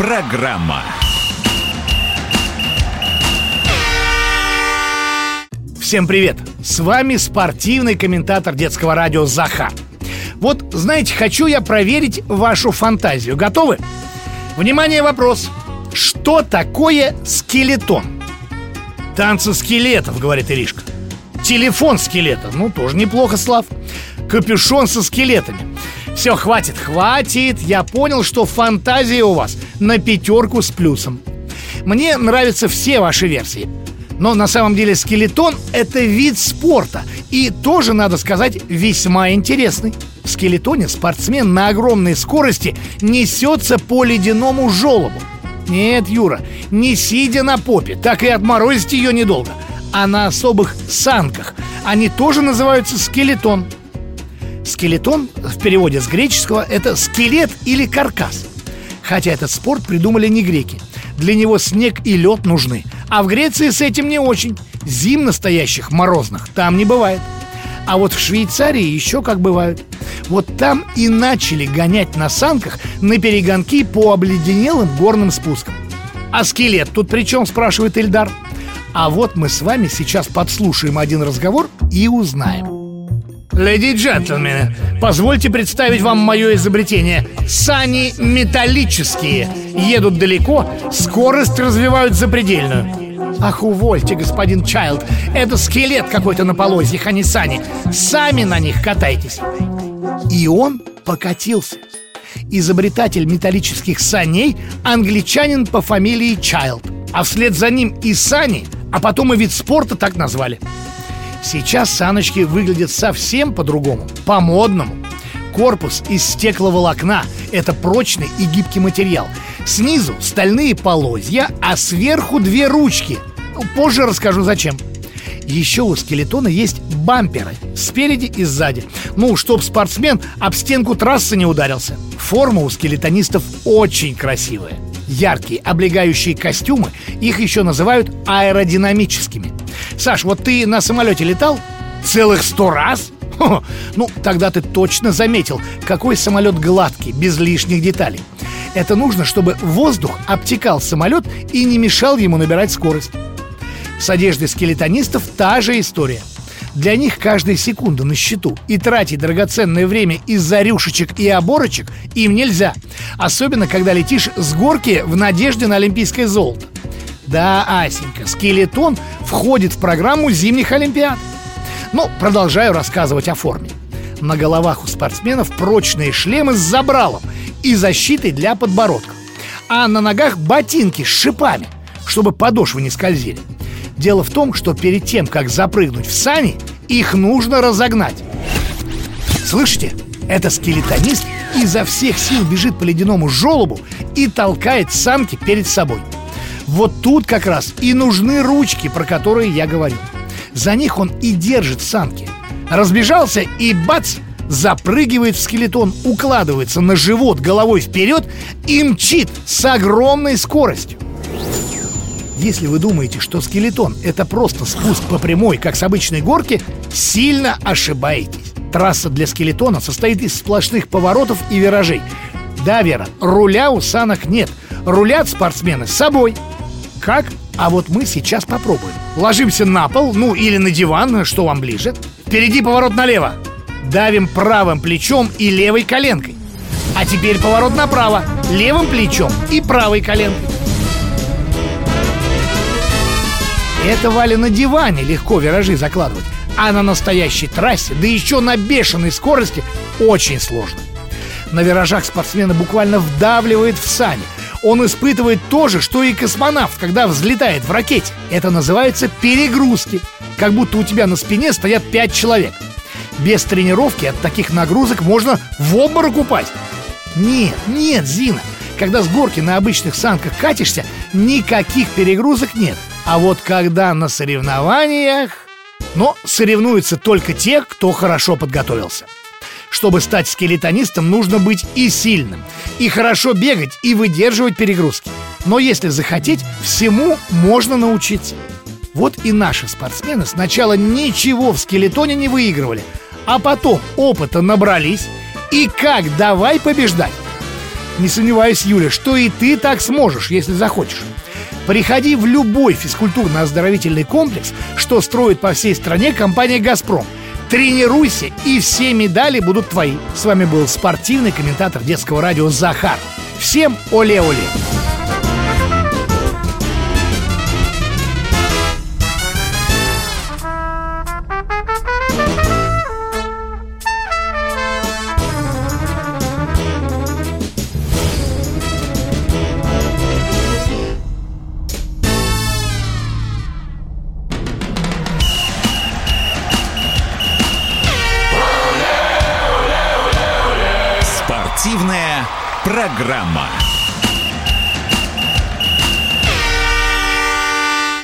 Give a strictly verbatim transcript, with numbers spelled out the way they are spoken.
Программа. Всем привет! С вами спортивный комментатор детского радио Захар. Вот, знаете, хочу я проверить вашу фантазию. Готовы? Внимание, вопрос. Что такое скелетон? Танцы скелетов, говорит Иришка. Телефон скелета. Ну, тоже неплохо, Слав. Капюшон со скелетами. Все, хватит, хватит. Я понял, что фантазия у вас на пятерку с плюсом. Мне нравятся все ваши версии. Но на самом деле скелетон – это вид спорта. И тоже, надо сказать, весьма интересный. В скелетоне спортсмен на огромной скорости несется по ледяному желобу. Нет, Юра, не сидя на попе, так и отморозить ее недолго. А на особых санках. Они тоже называются скелетон. Скелетон, в переводе с греческого, это скелет или каркас. Хотя этот спорт придумали не греки. Для него снег и лед нужны. А в Греции с этим не очень. Зим настоящих, морозных, там не бывает. А вот в Швейцарии еще как бывают. Вот там и начали гонять на санках на перегонки по обледенелым горным спускам. А скелет тут при чем, спрашивает Эльдар. А вот мы с вами сейчас подслушаем один разговор и узнаем. Леди и джентльмены, позвольте представить вам мое изобретение. Сани металлические. Едут далеко, скорость развивают запредельную. Ах, увольте, господин Чайлд. Это скелет какой-то на полозьях, а не сани. Сами на них катайтесь. И он покатился. Изобретатель металлических саней — англичанин по фамилии Чайлд. А вслед за ним и сани, а потом и вид спорта так назвали. Сейчас саночки выглядят совсем по-другому, по-модному. Корпус из стекловолокна – это прочный и гибкий материал. Снизу стальные полозья, а сверху две ручки. Позже расскажу зачем. Еще у скелетона есть бамперы спереди и сзади. Ну, чтоб спортсмен об стенку трассы не ударился. Форма у скелетонистов очень красивая. Яркие облегающие костюмы, их еще называют аэродинамическими. Саш, вот ты на самолете летал? Целых сто раз? Хо-хо. Ну, тогда ты точно заметил, какой самолет гладкий, без лишних деталей. Это нужно, чтобы воздух обтекал самолет и не мешал ему набирать скорость. С одеждой скелетонистов та же история. Для них каждая секунда на счету, и тратить драгоценное время из-за рюшечек и оборочек им нельзя. Особенно, когда летишь с горки в надежде на олимпийское золото. Да, Асенька, скелетон входит в программу зимних олимпиад. Но продолжаю рассказывать о форме. На головах у спортсменов прочные шлемы с забралом и защитой для подбородка. А на ногах ботинки с шипами, чтобы подошвы не скользили. Дело в том, что перед тем, как запрыгнуть в сани, их нужно разогнать. Слышите? Это скелетонист изо всех сил бежит по ледяному желобу и толкает санки перед собой. Вот тут как раз и нужны ручки, про которые я говорил. За них он и держит санки. Разбежался и бац! Запрыгивает в скелетон, укладывается на живот головой вперед и мчит с огромной скоростью. Если вы думаете, что скелетон – это просто спуск по прямой, как с обычной горки, сильно ошибаетесь. Трасса для скелетона состоит из сплошных поворотов и виражей. Да, Вера, руля у санок нет. Рулят спортсмены с собой. Как? А вот мы сейчас попробуем. Ложимся на пол, ну или на диван, что вам ближе. Впереди поворот налево. Давим правым плечом и левой коленкой. А теперь поворот направо. Левым плечом и правой коленкой. Это Валя на диване легко виражи закладывать. А на настоящей трассе, да еще на бешеной скорости, очень сложно. На виражах спортсмена буквально вдавливает в сани. Он испытывает то же, что и космонавт, когда взлетает в ракете. Это называется перегрузки. Как будто у тебя на спине стоят пять человек. Без тренировки от таких нагрузок можно в обморок упасть. Нет, нет, Зина, когда с горки на обычных санках катишься, никаких перегрузок нет. А вот когда на соревнованиях... Но соревнуются только те, кто хорошо подготовился. Чтобы стать скелетонистом, нужно быть и сильным, и хорошо бегать, и выдерживать перегрузки. Но если захотеть, всему можно научиться. Вот и наши спортсмены сначала ничего в скелетоне не выигрывали, а потом опыта набрались, и как давай побеждать. Не сомневаюсь, Юля, что и ты так сможешь, если захочешь. Приходи в любой физкультурно-оздоровительный комплекс, что строит по всей стране компания «Газпром». Тренируйся, и все медали будут твои. С вами был спортивный комментатор детского радио Захар. Всем оле-оле! Программа.